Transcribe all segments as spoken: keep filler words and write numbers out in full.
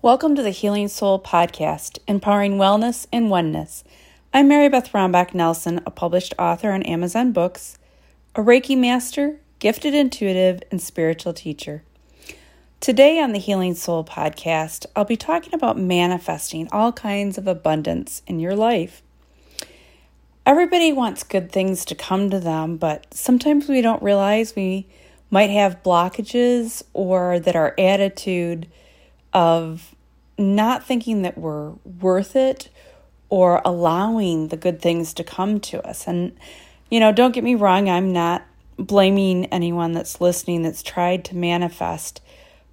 Welcome to the Healing Soul Podcast, empowering wellness and oneness. I'm Mary Beth Rombach Nelson, a published author on Amazon Books, a Reiki master, gifted intuitive, and spiritual teacher. Today on the Healing Soul Podcast, I'll be talking about manifesting all kinds of abundance in your life. Everybody wants good things to come to them, but sometimes we don't realize we might have blockages or that our attitude of not thinking that we're worth it or allowing the good things to come to us. And, you know, don't get me wrong, I'm not blaming anyone that's listening that's tried to manifest,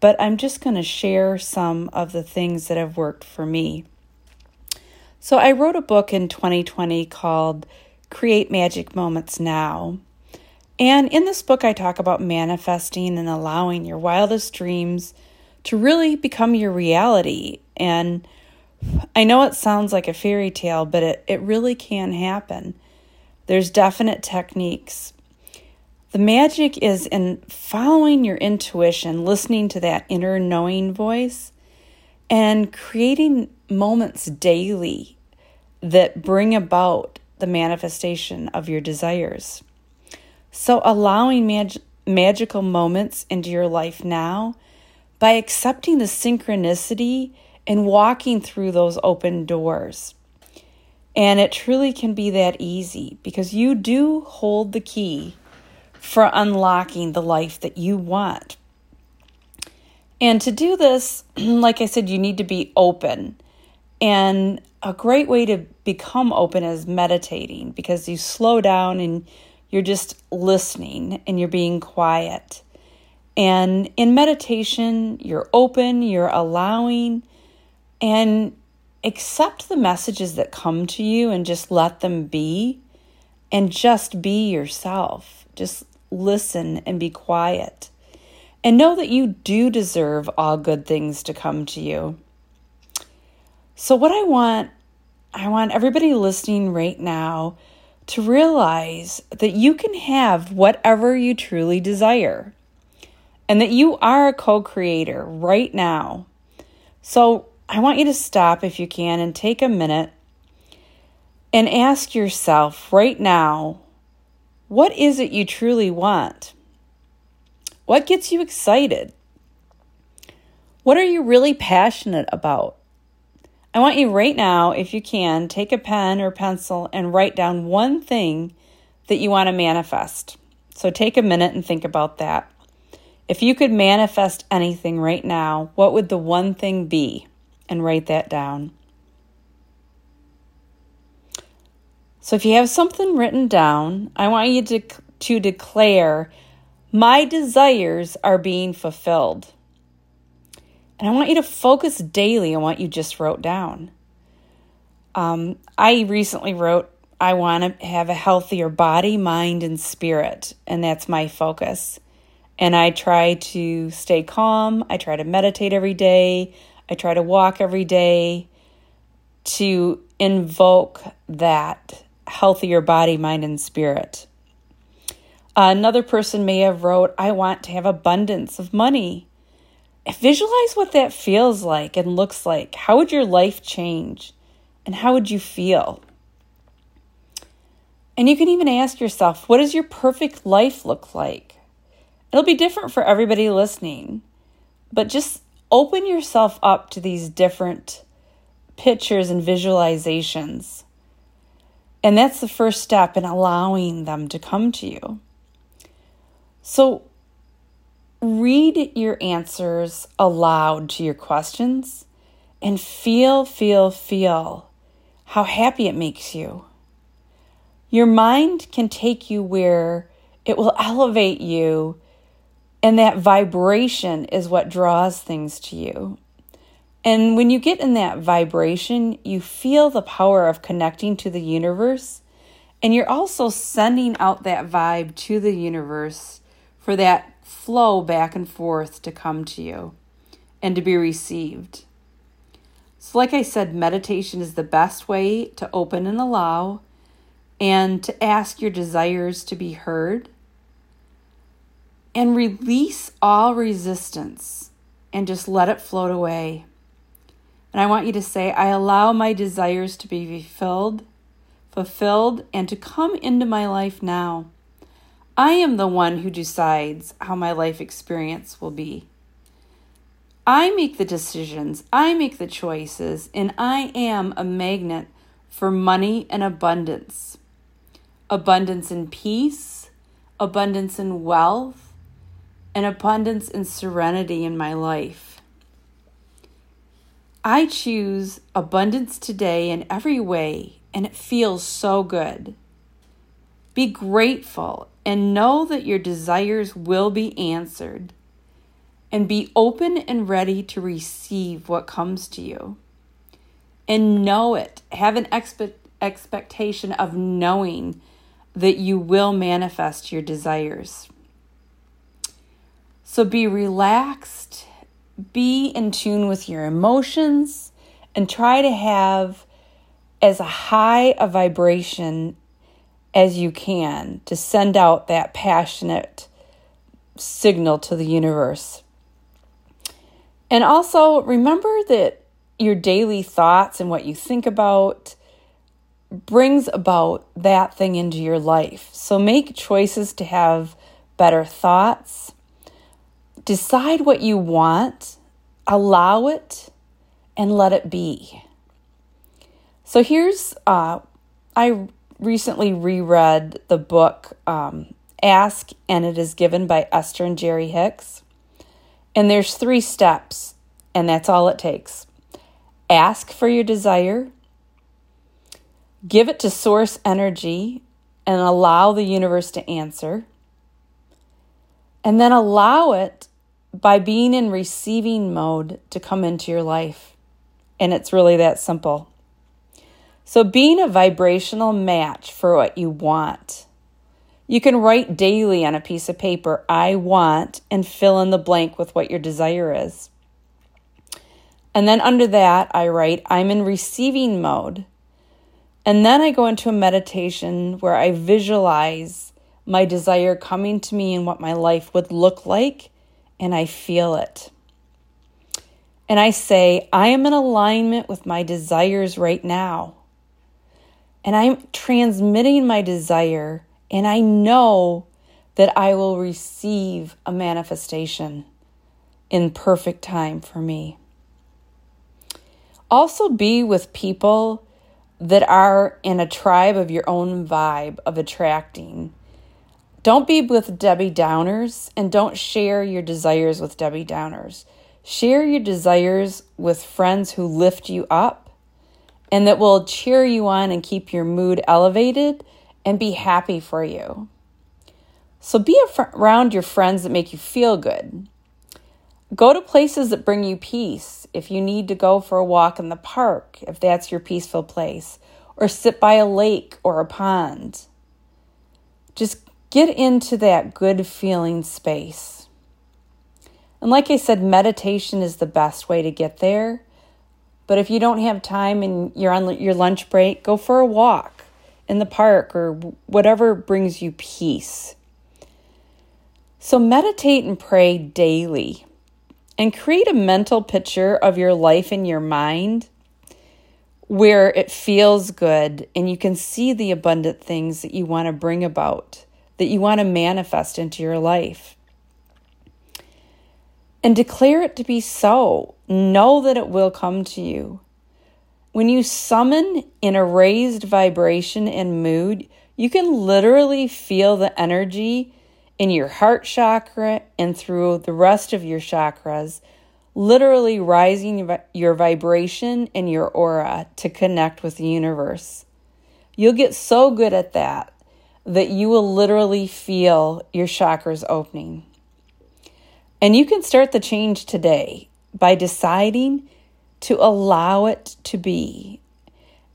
but I'm just going to share some of the things that have worked for me. So I wrote a book in twenty twenty called Create Magic Moments Now. And in this book, I talk about manifesting and allowing your wildest dreams to really become your reality. And I know it sounds like a fairy tale, but it, it really can happen. There's definite techniques. The magic is in following your intuition, listening to that inner knowing voice, and creating moments daily that bring about the manifestation of your desires. So allowing mag- magical moments into your life now by accepting the synchronicity and walking through those open doors. And it truly can be that easy because you do hold the key for unlocking the life that you want. And to do this, like I said, you need to be open. And a great way to become open is meditating because you slow down and you're just listening and you're being quiet. And in meditation, you're open, you're allowing, and accept the messages that come to you and just let them be, and just be yourself. Just listen and be quiet. And know that you do deserve all good things to come to you. So what I want, I want everybody listening right now to realize that you can have whatever you truly desire. And that you are a co-creator right now. So I want you to stop if you can and take a minute and ask yourself right now, what is it you truly want? What gets you excited? What are you really passionate about? I want you right now, if you can, take a pen or pencil and write down one thing that you want to manifest. So take a minute and think about that. If you could manifest anything right now, what would the one thing be? And write that down. So if you have something written down, I want you to, to declare, my desires are being fulfilled. And I want you to focus daily on what you just wrote down. Um, I recently wrote, I want to have a healthier body, mind, and spirit. And that's my focus. And I try to stay calm. I try to meditate every day. I try to walk every day to invoke that healthier body, mind, and spirit. Another person may have wrote, I want to have abundance of money. Visualize what that feels like and looks like. How would your life change? And how would you feel? And you can even ask yourself, what does your perfect life look like? It'll be different for everybody listening, but just open yourself up to these different pictures and visualizations. And that's the first step in allowing them to come to you. So read your answers aloud to your questions and feel, feel, feel how happy it makes you. Your mind can take you where it will elevate you. And that vibration is what draws things to you. And when you get in that vibration, you feel the power of connecting to the universe. And you're also sending out that vibe to the universe for that flow back and forth to come to you and to be received. So like I said, meditation is the best way to open and allow and to ask your desires to be heard. And release all resistance and just let it float away. And I want you to say, I allow my desires to be fulfilled, fulfilled, and to come into my life now. I am the one who decides how my life experience will be. I make the decisions, I make the choices, and I am a magnet for money and abundance. Abundance in peace, abundance in wealth, and abundance in serenity in my life. I choose abundance today in every way, and it feels so good. Be grateful and know that your desires will be answered. And be open and ready to receive what comes to you. And know it. Have an expe- expectation of knowing that you will manifest your desires. So be relaxed. Be in tune with your emotions. And try to have as high a vibration as you can to send out that passionate signal to the universe. And also remember that your daily thoughts and what you think about brings about that thing into your life. So make choices to have better thoughts. Decide what you want, allow it, and let it be. So here's, uh, I recently reread the book um, Ask and It Is Given by Esther and Jerry Hicks. And there's three steps, and that's all it takes. Ask for your desire, give it to source energy, and allow the universe to answer. And then allow it by being in receiving mode to come into your life. And it's really that simple. So being a vibrational match for what you want. You can write daily on a piece of paper, I want, and fill in the blank with what your desire is. And then under that, I write, I'm in receiving mode. And then I go into a meditation where I visualize my desire coming to me and what my life would look like, and I feel it. And I say, I am in alignment with my desires right now. And I'm transmitting my desire. And I know that I will receive a manifestation in perfect time for me. Also be with people that are in a tribe of your own vibe of attracting. Don't be with Debbie Downers, and don't share your desires with Debbie Downers. Share your desires with friends who lift you up and that will cheer you on and keep your mood elevated and be happy for you. So be around your friends that make you feel good. Go to places that bring you peace. If you need to go for a walk in the park, if that's your peaceful place, or sit by a lake or a pond. Just get into that good feeling space. And like I said, meditation is the best way to get there. But if you don't have time and you're on your lunch break, go for a walk in the park, or whatever brings you peace. So meditate and pray daily and create a mental picture of your life in your mind where it feels good and you can see the abundant things that you want to bring about, that you want to manifest into your life. And declare it to be so. Know that it will come to you. When you summon in a raised vibration and mood, you can literally feel the energy in your heart chakra and through the rest of your chakras, literally rising your vibration and your aura to connect with the universe. You'll get so good at that that you will literally feel your chakras opening. And you can start the change today by deciding to allow it to be.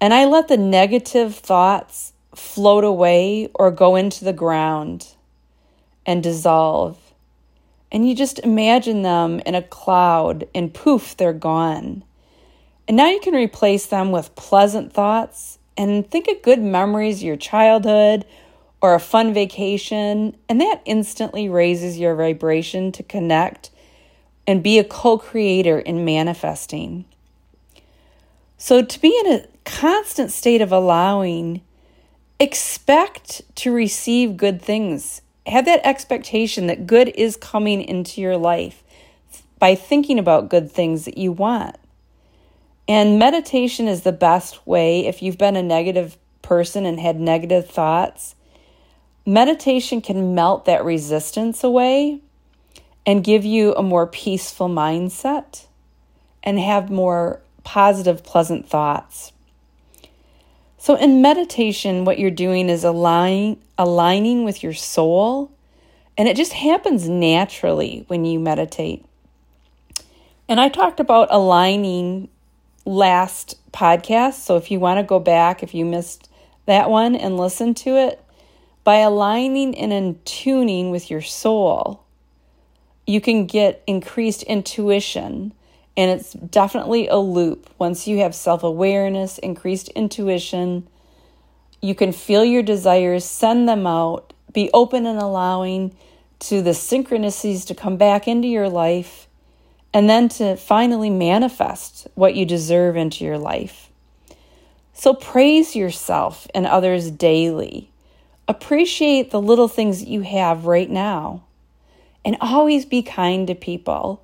And I let the negative thoughts float away or go into the ground and dissolve. And you just imagine them in a cloud and poof, they're gone. And now you can replace them with pleasant thoughts and think of good memories of your childhood or a fun vacation. And that instantly raises your vibration to connect and be a co-creator in manifesting. So to be in a constant state of allowing, expect to receive good things. Have that expectation that good is coming into your life by thinking about good things that you want. And meditation is the best way. If you've been a negative person and had negative thoughts, meditation can melt that resistance away and give you a more peaceful mindset and have more positive, pleasant thoughts. So in meditation, what you're doing is align, aligning with your soul, and it just happens naturally when you meditate. And I talked about aligning last podcast, so if you want to go back, if you missed that one and listen to it, by aligning and in tuning with your soul, you can get increased intuition, and it's definitely a loop. Once you have self-awareness, increased intuition, you can feel your desires, send them out, be open and allowing to the synchronicities to come back into your life, and then to finally manifest what you deserve into your life. So praise yourself and others daily. Appreciate the little things that you have right now. And always be kind to people.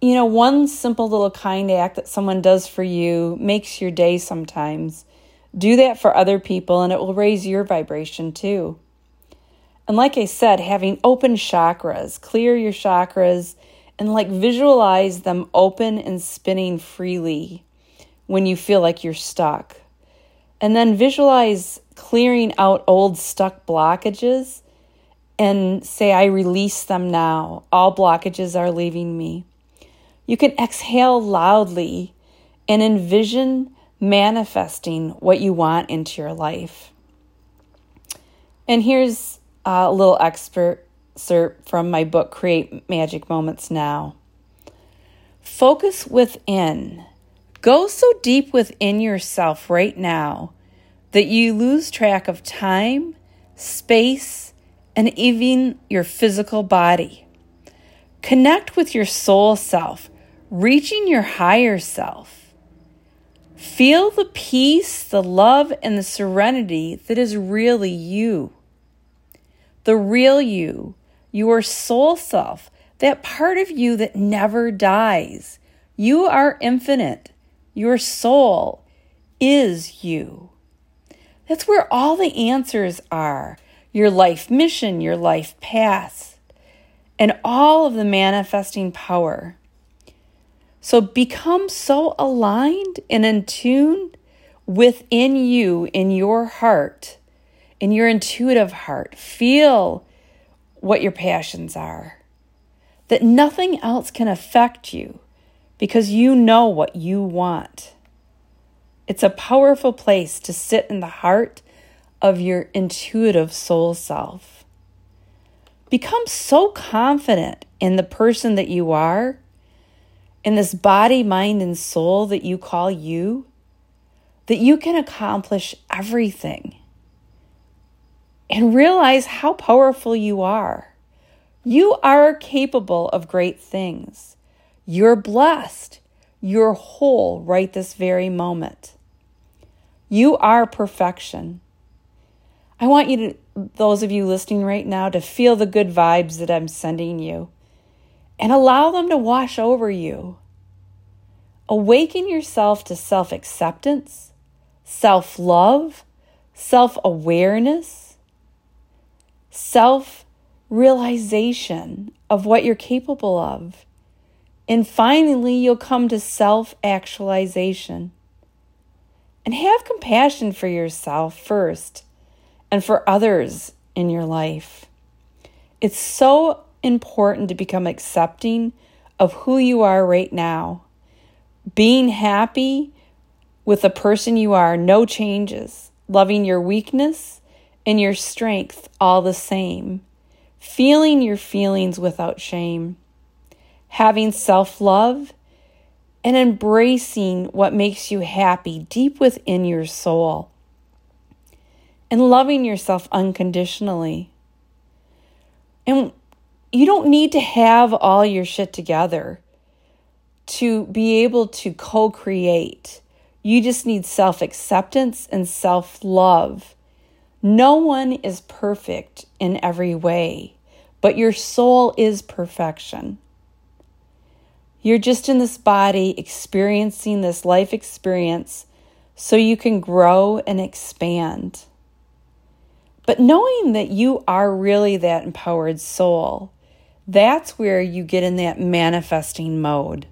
You know, one simple little kind act that someone does for you makes your day sometimes. Do that for other people and it will raise your vibration too. And like I said, having open chakras, clear your chakras, and like visualize them open and spinning freely when you feel like you're stuck. And then visualize clearing out old stuck blockages and say, I release them now. All blockages are leaving me. You can exhale loudly and envision manifesting what you want into your life. And here's a little expert excerpt from my book, Create Magic Moments Now. Focus within. Go so deep within yourself right now that you lose track of time, space, and even your physical body. Connect with your soul self, reaching your higher self. Feel the peace, the love, and the serenity that is really you. The real you. Your soul self, that part of you that never dies. You are infinite. Your soul is you. That's where all the answers are. Your life mission, your life path, and all of the manifesting power. So become so aligned and in tune within you, in your heart, in your intuitive heart. Feel what your passions are, that nothing else can affect you because you know what you want. It's a powerful place to sit in the heart of your intuitive soul self. Become so confident in the person that you are, in this body, mind, and soul that you call you, that you can accomplish everything. And realize how powerful you are. You are capable of great things. You're blessed. You're whole right this very moment. You are perfection. I want you to, those of you listening right now, to feel the good vibes that I'm sending you and allow them to wash over you. Awaken yourself to self-acceptance, self-love, self-awareness, self-realization of what you're capable of. And finally, you'll come to self-actualization. And have compassion for yourself first and for others in your life. It's so important to become accepting of who you are right now. Being happy with the person you are, no changes. Loving your weakness and your strength all the same. Feeling your feelings without shame. Having self-love and embracing what makes you happy deep within your soul. And loving yourself unconditionally. And you don't need to have all your shit together to be able to co-create. You just need self-acceptance and self-love. No one is perfect in every way, but your soul is perfection. You're just in this body experiencing this life experience so you can grow and expand. But knowing that you are really that empowered soul, that's where you get in that manifesting mode.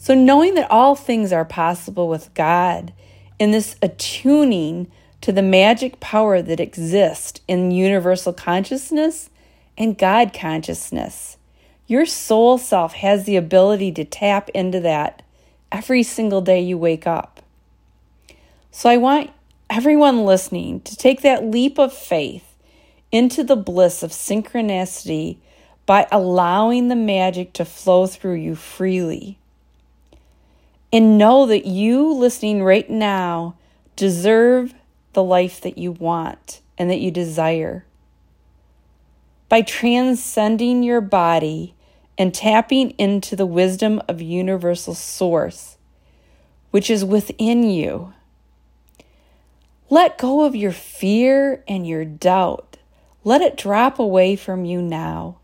So knowing that all things are possible with God and this attuning to the magic power that exists in universal consciousness and God consciousness. Your soul self has the ability to tap into that every single day you wake up. So I want everyone listening to take that leap of faith into the bliss of synchronicity by allowing the magic to flow through you freely. And know that you listening right now deserve the life that you want and that you desire. By transcending your body and tapping into the wisdom of universal source, which is within you. Let go of your fear and your doubt. Let it drop away from you now.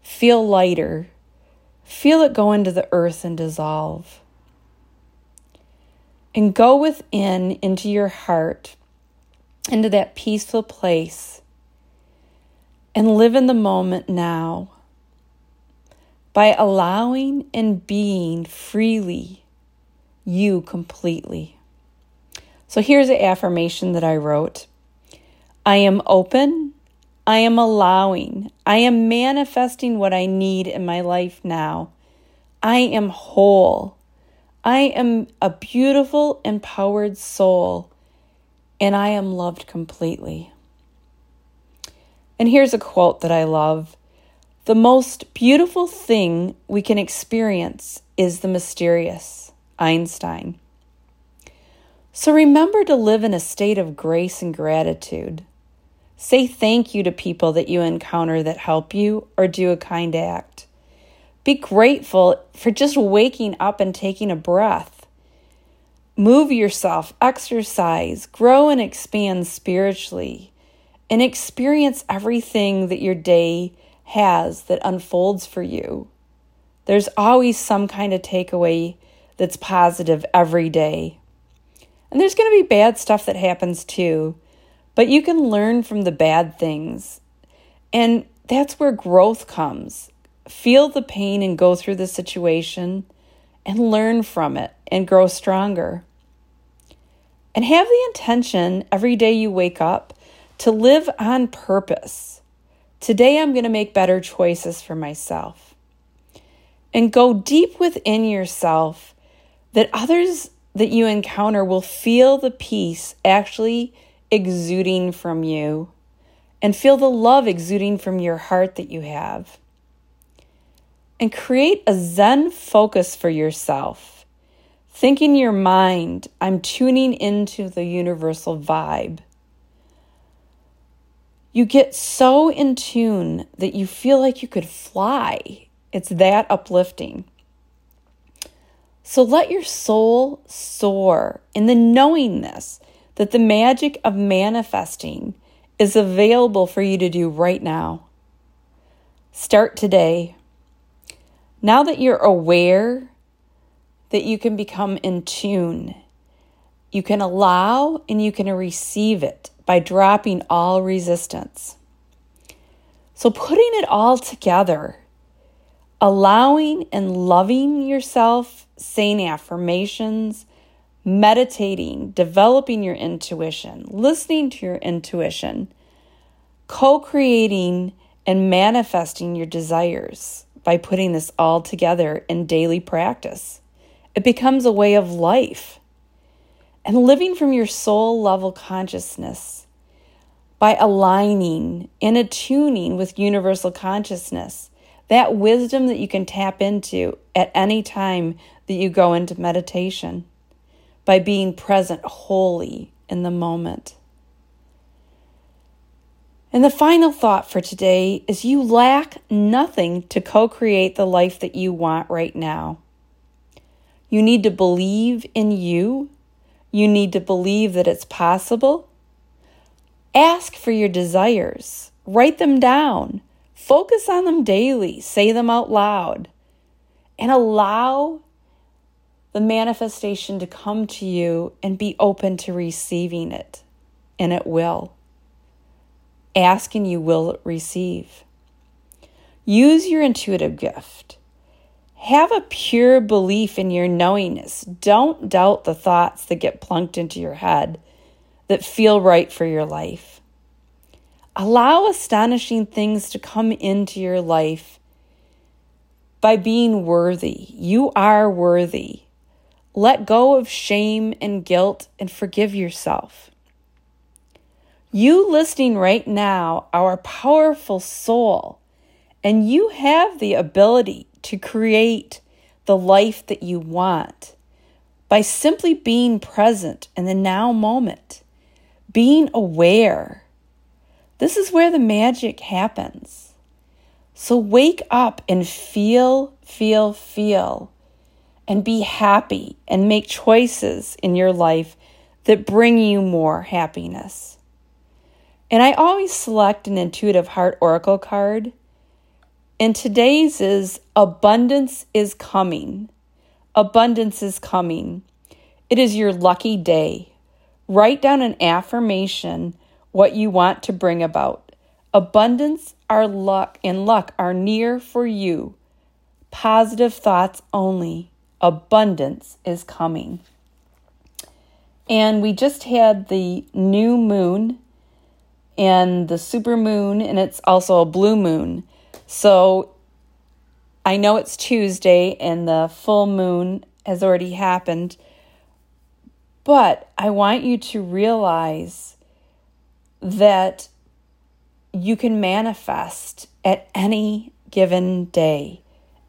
Feel lighter. Feel it go into the earth and dissolve. And go within into your heart, into that peaceful place, and live in the moment now by allowing and being freely you completely. So here's an affirmation that I wrote. I am open. I am allowing. I am manifesting what I need in my life now. I am whole. I am a beautiful, empowered soul, and I am loved completely. And here's a quote that I love. The most beautiful thing we can experience is the mysterious. Einstein. So remember to live in a state of grace and gratitude. Say thank you to people that you encounter that help you or do a kind act. Be grateful for just waking up and taking a breath. Move yourself, exercise, grow and expand spiritually. And experience everything that your day has that unfolds for you. There's always some kind of takeaway that's positive every day. And there's going to be bad stuff that happens too, but you can learn from the bad things. And that's where growth comes. Feel the pain and go through the situation and learn from it and grow stronger. And have the intention every day you wake up to live on purpose. Today I'm going to make better choices for myself. And go deep within yourself that others that you encounter will feel the peace actually exuding from you and feel the love exuding from your heart that you have. And create a Zen focus for yourself. Think in your mind, I'm tuning into the universal vibe. You get so in tune that you feel like you could fly. It's that uplifting. So let your soul soar in the knowingness that the magic of manifesting is available for you to do right now. Start today. Now that you're aware that you can become in tune, you can allow and you can receive it. By dropping all resistance. So putting it all together, allowing and loving yourself, saying affirmations, meditating, developing your intuition, listening to your intuition, co-creating and manifesting your desires by putting this all together in daily practice. It becomes a way of life. And living from your soul level consciousness by aligning and attuning with universal consciousness, that wisdom that you can tap into at any time that you go into meditation by being present wholly in the moment. And the final thought for today is you lack nothing to co-create the life that you want right now. You need to believe in you. You need to believe that it's possible. Ask for your desires. Write them down. Focus on them daily. Say them out loud. And allow the manifestation to come to you and be open to receiving it. And it will. Ask and you will receive. Use your intuitive gift. Have a pure belief in your knowingness. Don't doubt the thoughts that get plunked into your head that feel right for your life. Allow astonishing things to come into your life by being worthy. You are worthy. Let go of shame and guilt and forgive yourself. You listening right now are a powerful soul, and you have the ability to create the life that you want by simply being present in the now moment, being aware. This is where the magic happens. So wake up and feel, feel, feel, and be happy and make choices in your life that bring you more happiness. And I always select an intuitive heart oracle card. And today's is abundance is coming. Abundance is coming. It is your lucky day. Write down an affirmation, what you want to bring about. Abundance our luck, and luck are near for you. Positive thoughts only. Abundance is coming. And we just had the new moon and the super moon, and it's also a blue moon. So I know it's Tuesday and the full moon has already happened, but I want you to realize that you can manifest at any given day,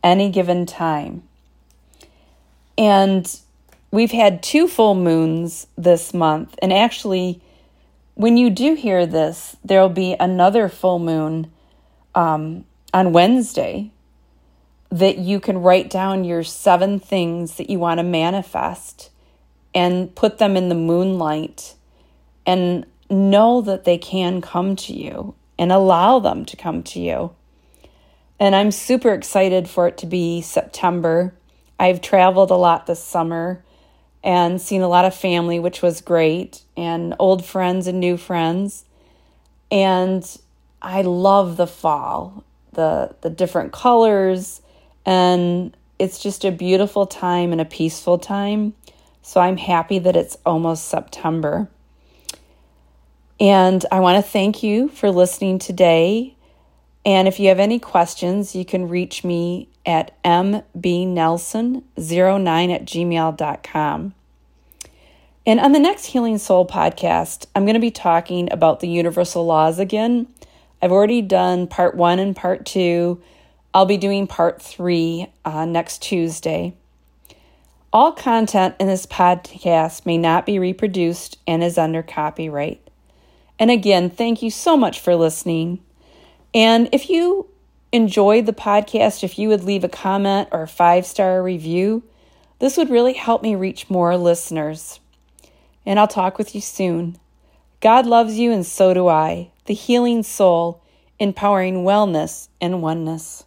any given time. And we've had two full moons this month, and actually, when you do hear this, there'll be another full moon um, on Wednesday that you can write down your seven things that you want to manifest and put them in the moonlight and know that they can come to you and allow them to come to you. And I'm super excited for it to be September. I've traveled a lot this summer and seen a lot of family, which was great, and old friends and new friends. And I love the fall, the the different colors, and it's just a beautiful time and a peaceful time. So I'm happy that it's almost September. And I want to thank you for listening today. And if you have any questions, you can reach me at m b nelson zero nine at gmail dot com. And on the next Healing Soul podcast, I'm going to be talking about the universal laws again. I've already done part one and part two. I'll be doing part three uh, next Tuesday. All content in this podcast may not be reproduced and is under copyright. And again, thank you so much for listening. And if you enjoyed the podcast, if you would leave a comment or a five-star review, this would really help me reach more listeners. And I'll talk with you soon. God loves you and so do I. The Healing Soul, empowering wellness and oneness.